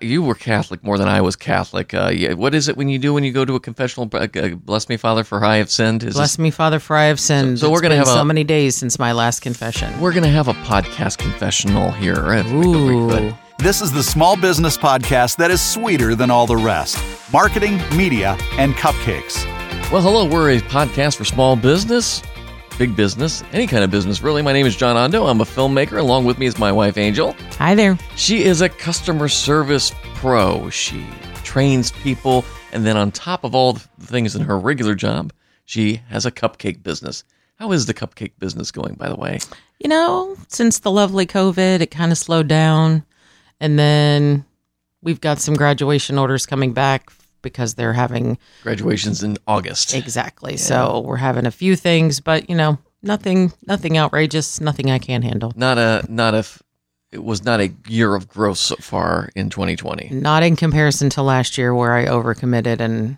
You were Catholic more than I was Catholic. What is it when you do when you go to a confessional? Bless me, Father, for I have sinned. Bless me, Father, for I have sinned. So we're going to have so many days since my last confession. We're going to have a podcast confessional here. Ooh. This is the small business podcast that is sweeter than all the rest. Marketing, media, and cupcakes. Well, hello. We're a podcast for small business, big business, any kind of business, really. My name is John Ondo. I'm a filmmaker. Along with me is my wife, Angel. Hi there. She is a customer service pro. She trains people. And then on top of all the things in her regular job, she has a cupcake business. How is the cupcake business going, by the way? You know, since the lovely COVID, it kind of slowed down. And then we've got some graduation orders coming back because they're having graduations in August. Exactly. Yeah. So we're having a few things, but you know, nothing outrageous, nothing I can't handle. It was not a year of growth so far in 2020. Not in comparison to last year where I overcommitted and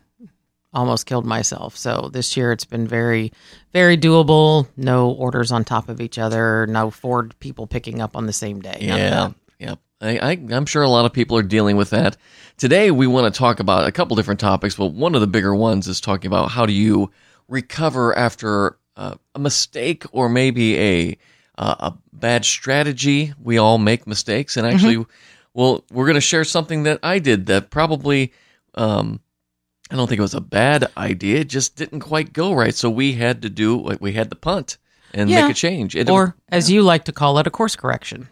almost killed myself. So this year it's been very, very doable. No orders on top of each other. No four people picking up on the same day. Yeah. Yep. I'm sure a lot of people are dealing with that. Today, we want to talk about a couple different topics, but one of the bigger ones is talking about how do you recover after a mistake or maybe a bad strategy. We all make mistakes, and actually, well, we're going to share something that I did that probably, I don't think it was a bad idea, it just didn't quite go right, so we had to punt and make a change. As you like to call it, a course correction.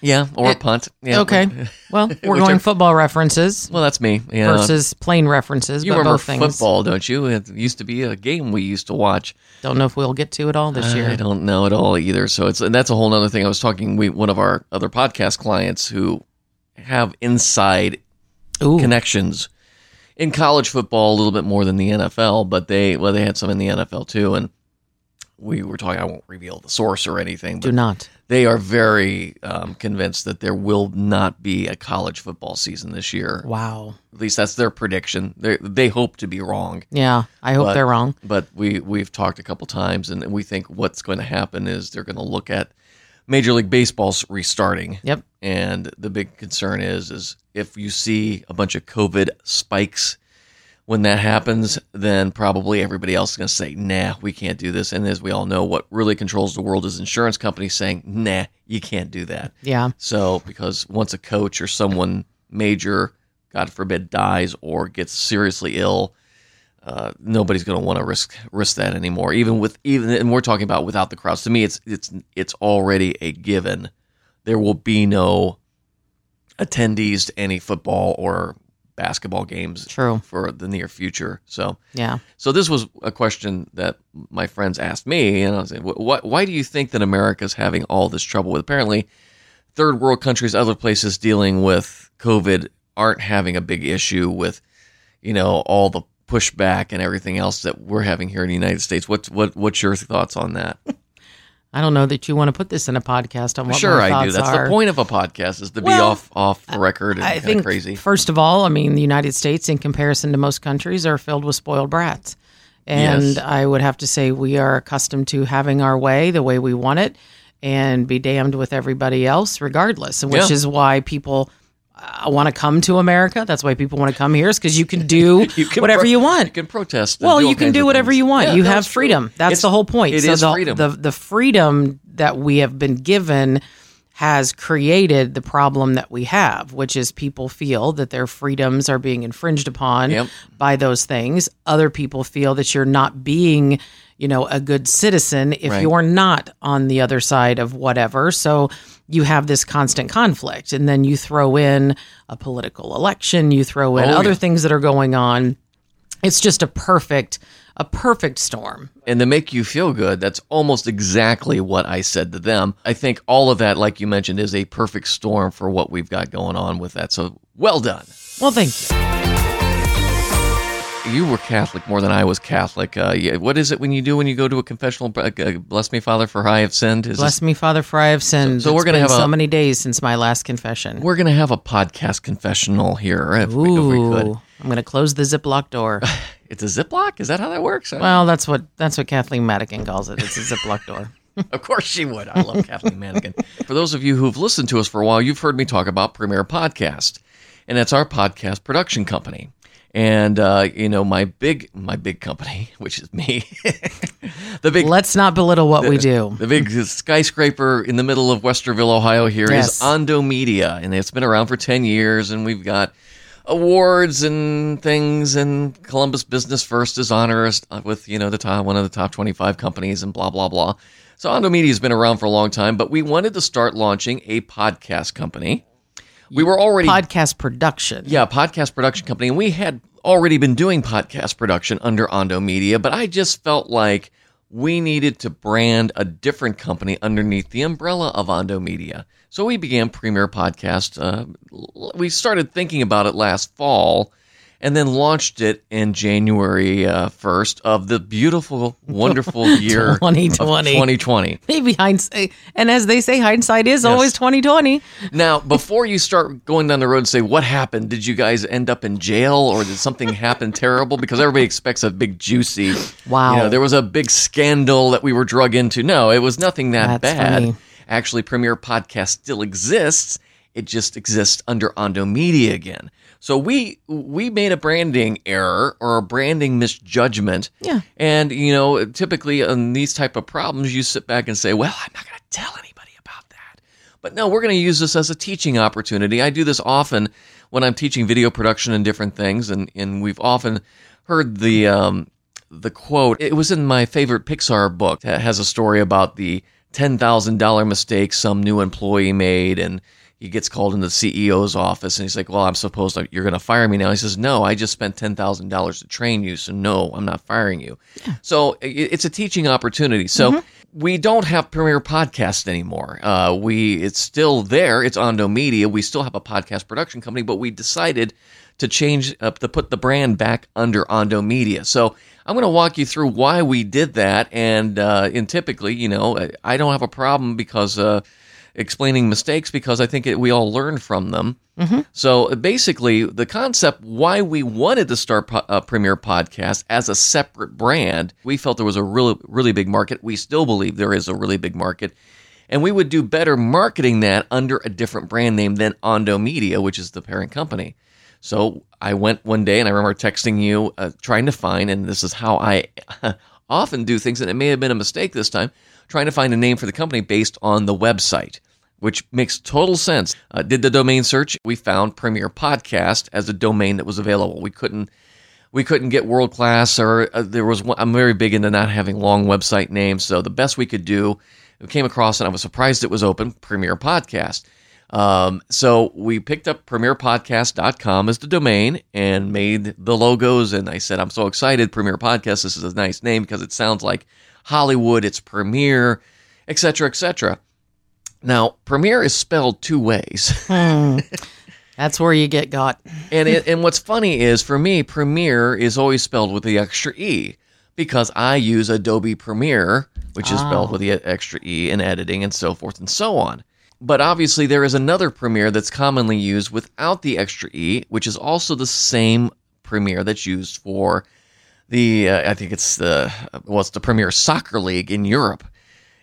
Yeah, or a punt. Yeah. Okay. Well, we're going football references. Well, that's me. Yeah. Versus plain references. You remember both football, don't you? It used to be a game we used to watch. Don't know if we'll get to it all this year. I don't know at all either. So that's a whole other thing. I was talking with one of our other podcast clients who have inside connections in college football a little bit more than the NFL, but they had some in the NFL too, and we were talking, I won't reveal the source or anything. But do not. They are very convinced that there will not be a college football season this year. Wow. At least that's their prediction. They hope to be wrong. Yeah, I hope they're wrong. But we've talked a couple times, and we think what's going to happen is they're going to look at Major League Baseball's restarting. Yep. And the big concern is if you see a bunch of COVID spikes, when that happens, then probably everybody else is going to say, nah, we can't do this. And as we all know, what really controls the world is insurance companies saying, nah, you can't do that. Yeah. So because once a coach or someone major, God forbid, dies or gets seriously ill, nobody's going to want to risk that anymore. And we're talking about without the crowds. To me, it's already a given. There will be no attendees to any football or basketball games for the near future. So yeah. So this was a question that my friends asked me, and I was like, why do you think that America's having all this trouble with? Apparently, third world countries, other places dealing with COVID aren't having a big issue with, you know, all the pushback and everything else that we're having here in the United States. What's your thoughts on that? I don't know that you want to put this in a podcast on what sure my thoughts I do. That's the point of a podcast is to be off the record and kind of crazy. First of all, I mean, the United States, in comparison to most countries, are filled with spoiled brats. And yes. I would have to say we are accustomed to having our way the way we want it and be damned with everybody else regardless, which is why people want to come to America. That's why people want to come here is because you can do whatever you want. You can protest. Well, you can do whatever you want. Yeah, you have freedom. True. That's the whole point. It is freedom. The freedom that we have been given has created the problem that we have, which is people feel that their freedoms are being infringed upon by those things. Other people feel that you're not being, you know, a good citizen if you're not on the other side of whatever. So you have this constant conflict, and then you throw in a political election, you throw in other things that are going on. It's just a perfect storm. And to make you feel good, that's almost exactly what I said to them. I think all of that, like you mentioned, is a perfect storm for what we've got going on with that. So well done. Well, thank you. You were Catholic more than I was Catholic. What is it when you do when you go to a confessional? Bless me, Father, for I have sinned. Bless me, Father, for I have sinned. So we're going to have so many days since my last confession. We're going to have a podcast confessional here. If we could. I'm going to close the Ziploc door. It's a Ziploc? Is that how that works? Well, that's what Kathleen Madigan calls it. It's a Ziploc door. Of course she would. I love Kathleen Madigan. For those of you who've listened to us for a while, you've heard me talk about Premiere Podcast, and that's our podcast production company. And, you know, my big company, which is me, the big, let's not belittle what we do. The big skyscraper in the middle of Westerville, Ohio here is Ondo Media, and it's been around for 10 years, and we've got awards and things, and Columbus Business First is honored us with, you know, the top, one of the top 25 companies and blah, blah, blah. So Ondo Media has been around for a long time, but we wanted to start launching a podcast company. We were already... Podcast production. Yeah, podcast production company. And we had already been doing podcast production under Ondo Media, but I just felt like we needed to brand a different company underneath the umbrella of Ondo Media. So we began Premiere Podcast. We started thinking about it last fall and then launched it in January 1st of the beautiful, wonderful year 2020. Of 2020. Maybe hindsight, and as they say, hindsight is always 2020. Now, before you start going down the road and say, what happened? Did you guys end up in jail or did something happen terrible? Because everybody expects a big juicy, wow, you know, there was a big scandal that we were drug into. No, it was nothing that's bad. Funny. Actually, Premiere Podcast still exists. It just exists under Ondo Media again. So we made a branding error or a branding misjudgment. Yeah. And, you know, typically on these type of problems, you sit back and say, well, I'm not going to tell anybody about that. But no, we're going to use this as a teaching opportunity. I do this often when I'm teaching video production and different things. And we've often heard the quote. It was in my favorite Pixar book that has a story about the $10,000 mistake some new employee made, and he gets called into the CEO's office, and he's like, well, I'm supposed to, you're going to fire me now. He says, no, I just spent $10,000 to train you, so no, I'm not firing you. Yeah. So it's a teaching opportunity. So we don't have Premiere Podcast anymore. It's still there. It's Ondo Media. We still have a podcast production company, but we decided to change up, to put the brand back under Ondo Media. So I'm going to walk you through why we did that. And typically, you know, I don't have a problem because... explaining mistakes, because I think we all learn from them. Mm-hmm. So basically, the concept why we wanted to start Premiere Podcast as a separate brand, we felt there was a really, really big market. We still believe there is a really big market. And we would do better marketing that under a different brand name than Ondo Media, which is the parent company. So I went one day, and I remember texting you, trying to find, and this is how I often do things, and it may have been a mistake this time, trying to find a name for the company based on the website, which makes total sense. Did the domain search. We found Premiere Podcast as a domain that was available. We couldn't get World Class, or there was one, I'm very big into not having long website names. So the best we could do, we came across, and I was surprised it was open, Premiere Podcast. So we picked up premierepodcast.com as the domain and made the logos. And I said, I'm so excited, Premiere Podcast. This is a nice name because it sounds like Hollywood, it's Premiere, et cetera, et cetera. Now, Premiere is spelled two ways. That's where you get got. and what's funny is, for me, Premiere is always spelled with the extra E, because I use Adobe Premiere, which is spelled with the extra E in editing and so forth and so on. But obviously, there is another Premiere that's commonly used without the extra E, which is also the same Premiere that's used for it's the Premier Soccer League in Europe.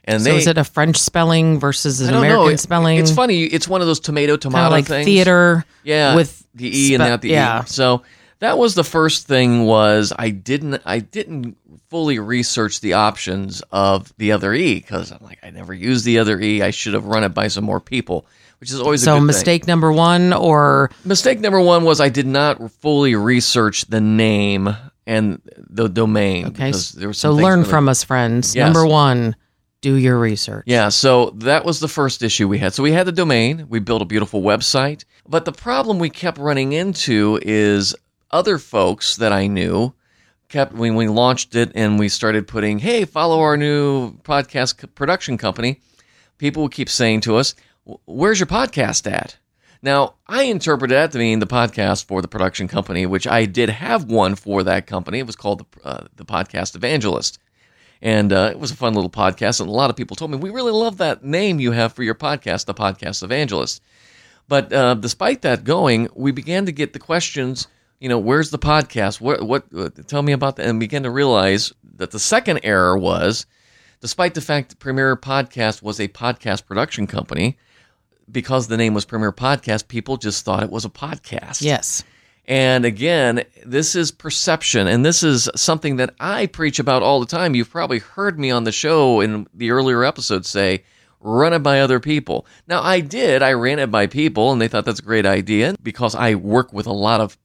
And so is it a French spelling versus an American spelling? It's funny. It's one of those tomato like things. Theater with the E and not the E. So that was the first thing, was I didn't fully research the options of the other E, because I'm like, I never used the other E. I should have run it by some more people, which is always a good thing. So Mistake number one was I did not fully research the name and the domain. Okay, so learn from us, friends. Yes. Number one, do your research. Yeah, so that was the first issue we had. So we had the domain. We built a beautiful website. But the problem we kept running into is other folks that I knew kept, when we launched it and we started putting, hey, follow our new podcast production company, people would keep saying to us, where's your podcast at? Now, I interpreted that to mean the podcast for the production company, which I did have one for that company. It was called the Podcast Evangelist, and it was a fun little podcast, and a lot of people told me, we really love that name you have for your podcast, the Podcast Evangelist. But despite that going, we began to get the questions, you know, where's the podcast? What tell me about that, and began to realize that the second error was Despite the fact that Premiere Podcast was a podcast production company, because the name was Premiere Podcast, people just thought it was a podcast. Yes. And again, this is perception, and this is something that I preach about all the time. You've probably heard me on the show in the earlier episodes say, run it by other people. Now, I did. I ran it by people, and they thought that's a great idea. Because I work with a lot of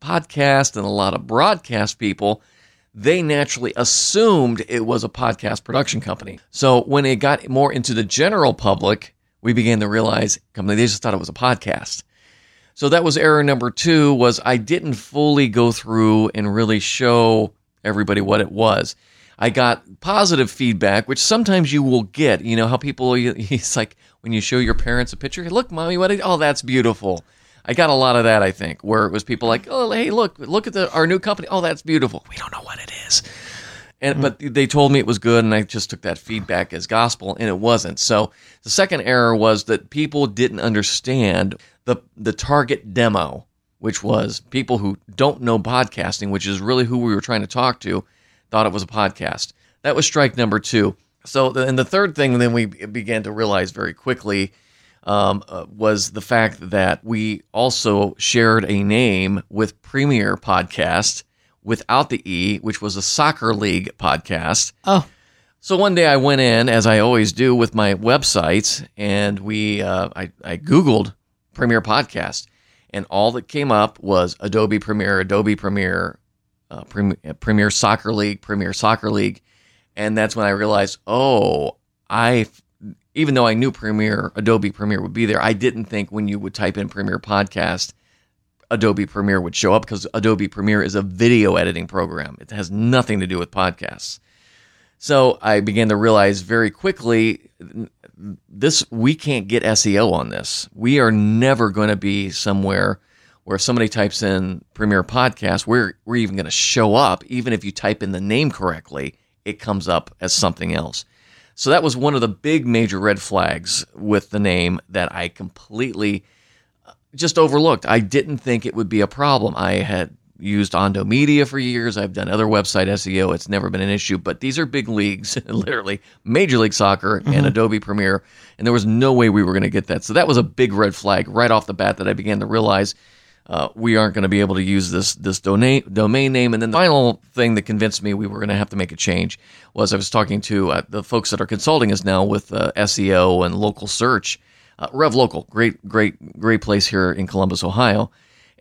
podcast and a lot of broadcast people, they naturally assumed it was a podcast production company. So when it got more into the general public, we began to realize they just thought it was a podcast. So that was error number 2, was I didn't fully go through and really show everybody what it was. I got positive feedback, which sometimes you will get. You know how people, it's like when you show your parents a picture, hey, look, Mommy, oh, that's beautiful. I got a lot of that, I think, where it was people like, oh, hey, look at our new company. Oh, that's beautiful. We don't know what it is. But they told me it was good, and I just took that feedback as gospel, and it wasn't. So the second error was that people didn't understand the target demo, which was people who don't know podcasting, which is really who we were trying to talk to, thought it was a podcast. That was strike number 2. So, and the third thing then we began to realize very quickly was the fact that we also shared a name with Premiere Podcast without the E, which was a soccer league podcast. Oh. So one day I went in, as I always do, with my websites, and I Googled Premiere Podcast, and all that came up was Premiere Soccer League, and that's when I realized, even though I knew Adobe Premiere would be there, I didn't think when you would type in Premiere Podcast, Adobe Premiere would show up, because Adobe Premiere is a video editing program. It has nothing to do with podcasts. So I began to realize very quickly, we can't get SEO on this. We are never going to be somewhere where if somebody types in Premiere Podcast, we're even going to show up. Even if you type in the name correctly, it comes up as something else. So that was one of the big major red flags with the name that I completely just overlooked. I didn't think it would be a problem. I had used Ondo Media for years. I've done other website SEO. It's never been an issue, but these are big leagues, literally Major League Soccer and Adobe Premiere, and there was no way we were going to get that. So that was a big red flag right off the bat that I began to realize we aren't going to be able to use this domain name. And then the final thing that convinced me we were going to have to make a change was I was talking to the folks that are consulting us now with SEO and local search, Rev Local, great place here in Columbus, Ohio.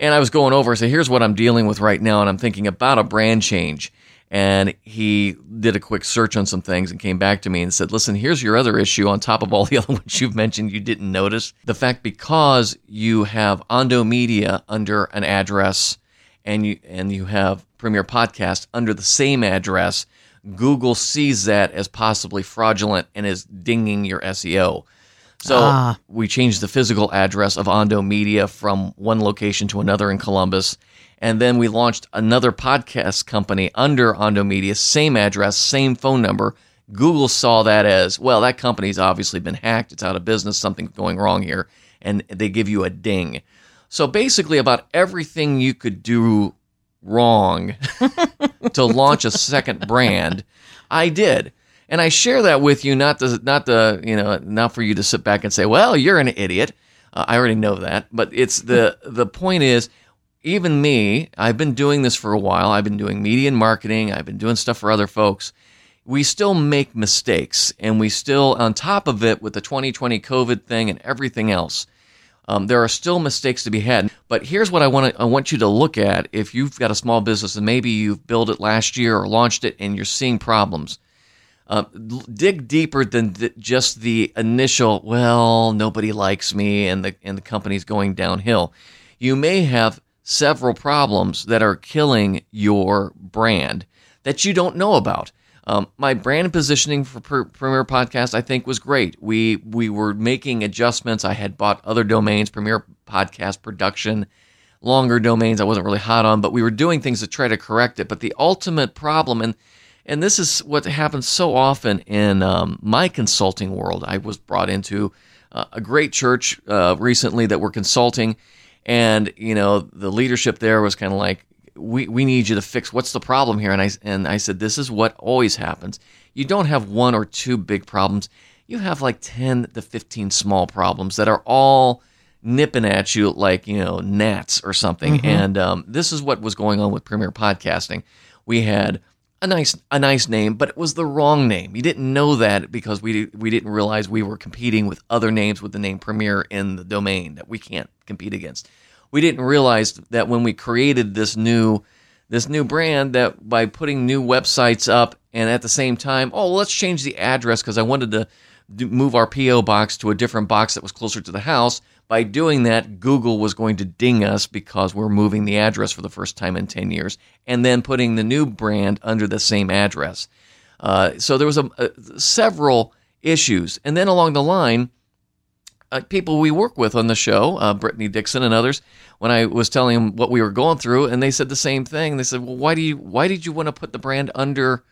And I was going over and said, here's what I'm dealing with right now, and I'm thinking about a brand change. And he did a quick search on some things and came back to me and said, listen, here's your other issue on top of all the other ones you've mentioned you didn't notice. The fact because you have Ondo Media under an address and you have Premiere Podcast under the same address, Google sees that as possibly fraudulent and is dinging your SEO. So we changed the physical address of Ondo Media from one location to another in Columbus. And then we launched another podcast company under Ondo Media, same address, same phone number. Google saw that as, well, that company's obviously been hacked. It's out of business. Something's going wrong here. And they give you a ding. So basically about everything you could do wrong to launch a second brand, I did. And I share that with you, not for you to sit back and say, well, you're an idiot. I already know that. But it's the point is, even me, I've been doing this for a while. I've been doing media and marketing. I've been doing stuff for other folks. We still make mistakes, and we still, on top of it, with the 2020 COVID thing and everything else, there are still mistakes to be had. But here's what I want you to look at. If you've got a small business and maybe you've built it last year or launched it and you're seeing problems, dig deeper than just the initial, well, nobody likes me and the company's going downhill. You may have several problems that are killing your brand that you don't know about. My brand positioning for Premiere Podcast, I think, was great. We were making adjustments. I had bought other domains, Premiere Podcast Production, longer domains I wasn't really hot on, but we were doing things to try to correct it. But the ultimate problem, and this is what happens so often in my consulting world. I was brought into a great church recently that we're consulting. And, the leadership there was kind of like, we need you to fix, what's the problem here? And I said, this is what always happens. You don't have one or two big problems. You have like 10 to 15 small problems that are all nipping at you like, you know, gnats or something. Mm-hmm. And this is what was going on with Premiere Podcasting. We had a nice name, but it was the wrong name. You didn't know that because we didn't realize we were competing with other names with the name Premiere in the domain that we can't compete against. We didn't realize that when we created this new brand, that by putting new websites up and at the same time, oh, let's change the address because I wanted to move our PO box to a different box that was closer to the house. By doing that, Google was going to ding us because we're moving the address for the first time in 10 years and then putting the new brand under the same address. So there was several issues. And then along the line, people we work with on the show, Brittany Dixon and others, when I was telling them what we were going through, and they said the same thing. They said, well, why did you want to put the brand under...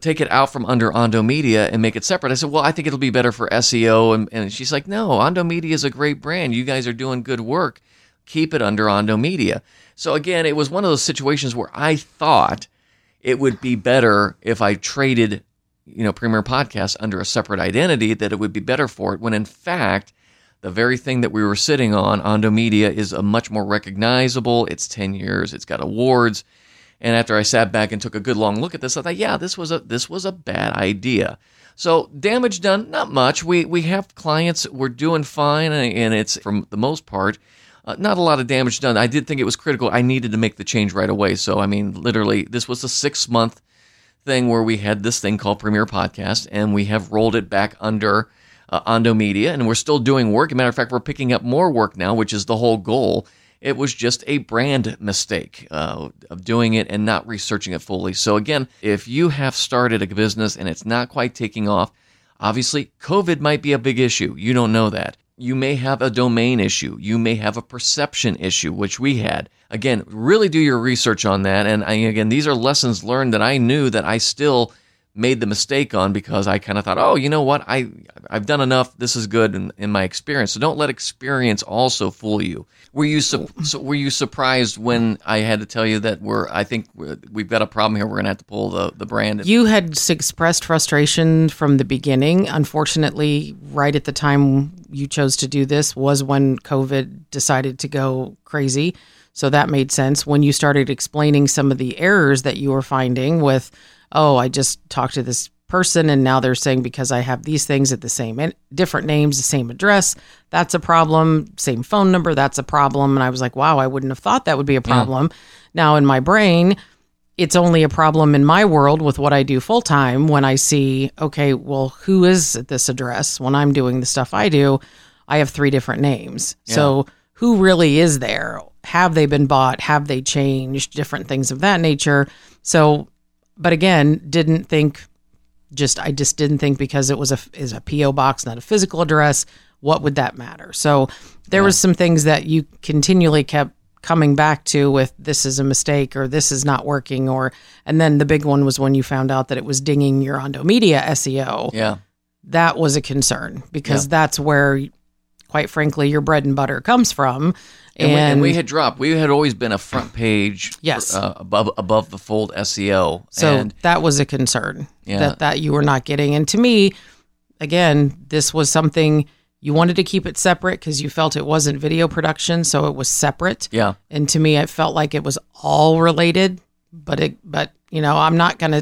take it out from under Ondo Media and make it separate. I said, well, I think it'll be better for SEO. And she's like, no, Ondo Media is a great brand. You guys are doing good work. Keep it under Ondo Media. So again, it was one of those situations where I thought it would be better if I traded, you know, Premiere Podcast under a separate identity, that it would be better for it. When in fact, the very thing that we were sitting on, Ondo Media, is a much more recognizable. It's 10 years. It's got awards. And after I sat back and took a good long look at this, I thought, yeah, this was a bad idea. So damage done, not much. We have clients, we're doing fine, and it's, for the most part, not a lot of damage done. I did think it was critical. I needed to make the change right away. So, I mean, literally, this was the 6-month thing where we had this thing called Premiere Podcast, and we have rolled it back under Ondo Media, and we're still doing work. As a matter of fact, we're picking up more work now, which is the whole goal. It was just a brand mistake of doing it and not researching it fully. So again, if you have started a business and it's not quite taking off, obviously COVID might be a big issue. You don't know that. You may have a domain issue. You may have a perception issue, which we had. Again, really do your research on that. And again, these are lessons learned that I knew that I still made the mistake on because I kind of thought, oh, you know what? I've done enough. This is good in my experience. So don't let experience also fool you. Were you surprised when I had to tell you that we've got a problem here, we're going to have to pull the brand? You had expressed frustration from the beginning. Unfortunately, right at the time you chose to do this was when COVID decided to go crazy. So that made sense. When you started explaining some of the errors that you were finding with, oh, I just talked to this person and now they're saying because I have these things at the same, different names, the same address, that's a problem, same phone number, that's a problem. And I was like, wow, I wouldn't have thought that would be a problem. Yeah. Now in my brain, it's only a problem in my world with what I do full time when I see, okay, well, who is at this address? When I'm doing the stuff I do, I have 3 different names. Yeah. So who really is there? Have they been bought? Have they changed? Different things of that nature. So, but again, I just didn't think because it is a PO box, not a physical address, what would that matter? So there was some things that you continually kept coming back to with this is a mistake or this is not working, and then the big one was when you found out that it was dinging your Ondo Media SEO. Yeah. That was a concern because that's where, quite frankly, your bread and butter comes from. And we had dropped. We had always been a front page, above the fold SEO. So that was a concern that you were not getting. And to me, again, this was something you wanted to keep it separate because you felt it wasn't video production, so it was separate. Yeah. And to me, I felt like it was all related, but you know, I'm not gonna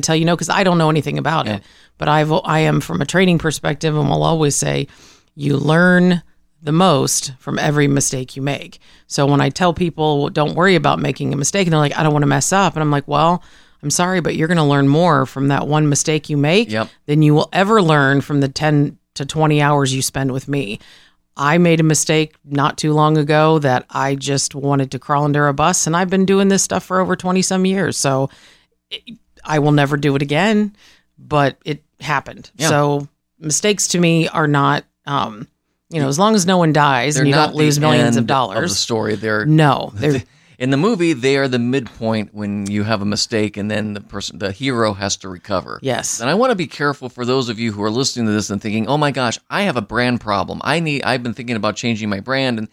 tell you no because I don't know anything about it. But I am from a training perspective, and will always say you learn the most from every mistake you make. So when I tell people, well, don't worry about making a mistake, and they're like, I don't want to mess up. And I'm like, well, I'm sorry, but you're going to learn more from that one mistake you make than you will ever learn from the 10 to 20 hours you spend with me. I made a mistake not too long ago that I just wanted to crawl under a bus, and I've been doing this stuff for over 20 some years. So I will never do it again, but it happened. Yeah. So mistakes to me are not... you know, as long as no one dies and you don't lose millions of dollars. Of the story. They're in the movie, they are the midpoint when you have a mistake and then the hero has to recover. Yes. And I want to be careful for those of you who are listening to this and thinking, oh my gosh, I have a brand problem. I've been thinking about changing my brand. And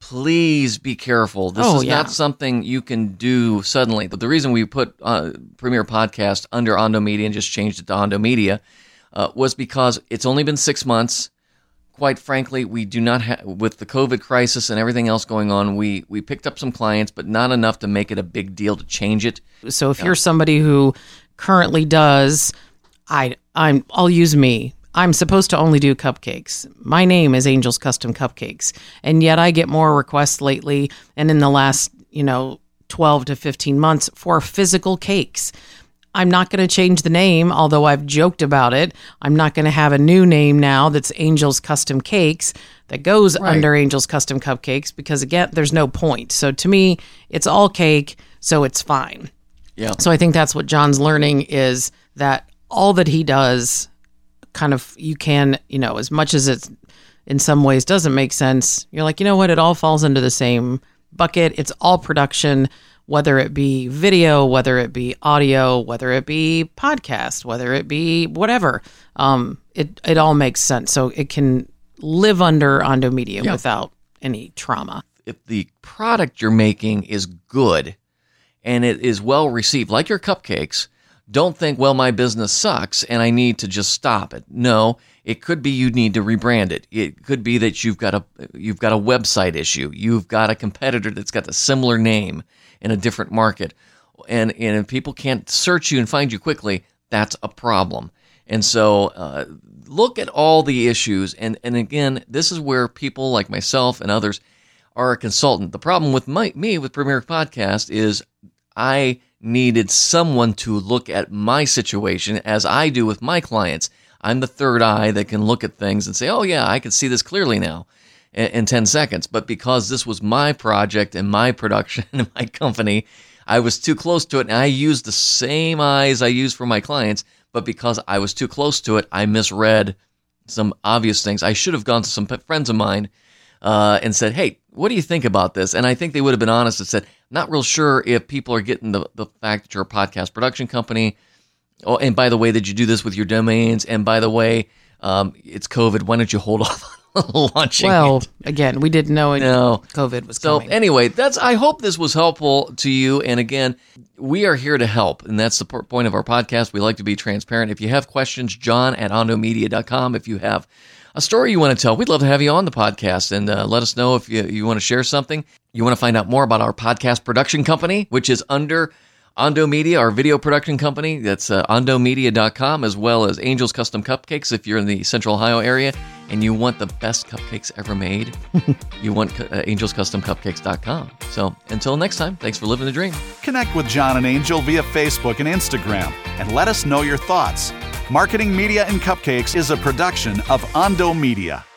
please be careful. This is not something you can do suddenly. But the reason we put Premiere Podcast under Ondo Media and just changed it to Ondo Media was because it's only been 6 months. Quite frankly, we do not have, with the COVID crisis and everything else going on, we picked up some clients, but not enough to make it a big deal to change it. So if you're somebody who currently does, I'll use me. I'm supposed to only do cupcakes. My name is Angel's Custom Cupcakes. And yet I get more requests lately and in the last, 12 to 15 months for physical cakes. I'm not going to change the name, although I've joked about it. I'm not going to have a new name now that's Angel's Custom Cakes that goes under Angel's Custom Cupcakes because, again, there's no point. So to me, it's all cake, so it's fine. Yeah. So I think that's what John's learning is that all that he does kind of you can, as much as it in some ways doesn't make sense, you're like, you know what, it all falls into the same bucket. It's all production, whether it be video, whether it be audio, whether it be podcast, whether it be whatever. It all makes sense. So it can live under Ondo Media without any trauma. If the product you're making is good and it is well received, like your cupcakes, don't think, well, my business sucks and I need to just stop it. No, it could be you need to rebrand it. It could be that you've got a website issue. You've got a competitor that's got a similar name in a different market. And if people can't search you and find you quickly, that's a problem. And so look at all the issues. And again, this is where people like myself and others are a consultant. The problem with me with Premiere Podcast is I needed someone to look at my situation as I do with my clients. I'm the third eye that can look at things and say, oh, yeah, I can see this clearly now in 10 seconds. But because this was my project and my production and my company, I was too close to it. And I used the same eyes I use for my clients. But because I was too close to it, I misread some obvious things. I should have gone to some friends of mine and said, hey, what do you think about this? And I think they would have been honest and said, not real sure if people are getting the fact that you're a podcast production company. Oh, and by the way, did you do this with your domains? And by the way, it's COVID. Why don't you hold off on launching it? Again, we didn't know COVID was coming. So anyway, I hope this was helpful to you. And again, we are here to help. And that's the point of our podcast. We like to be transparent. If you have questions, john@ondomedia.com. If you have a story you want to tell, we'd love to have you on the podcast and let us know if you want to share something. You want to find out more about our podcast production company, which is under Ondo Media, our video production company. That's ondomedia.com, as well as Angel's Custom Cupcakes if you're in the Central Ohio area and you want the best cupcakes ever made. You want angelscustomcupcakes.com. So until next time, thanks for living the dream. Connect with John and Angel via Facebook and Instagram and let us know your thoughts. Marketing Media and Cupcakes is a production of Ondo Media.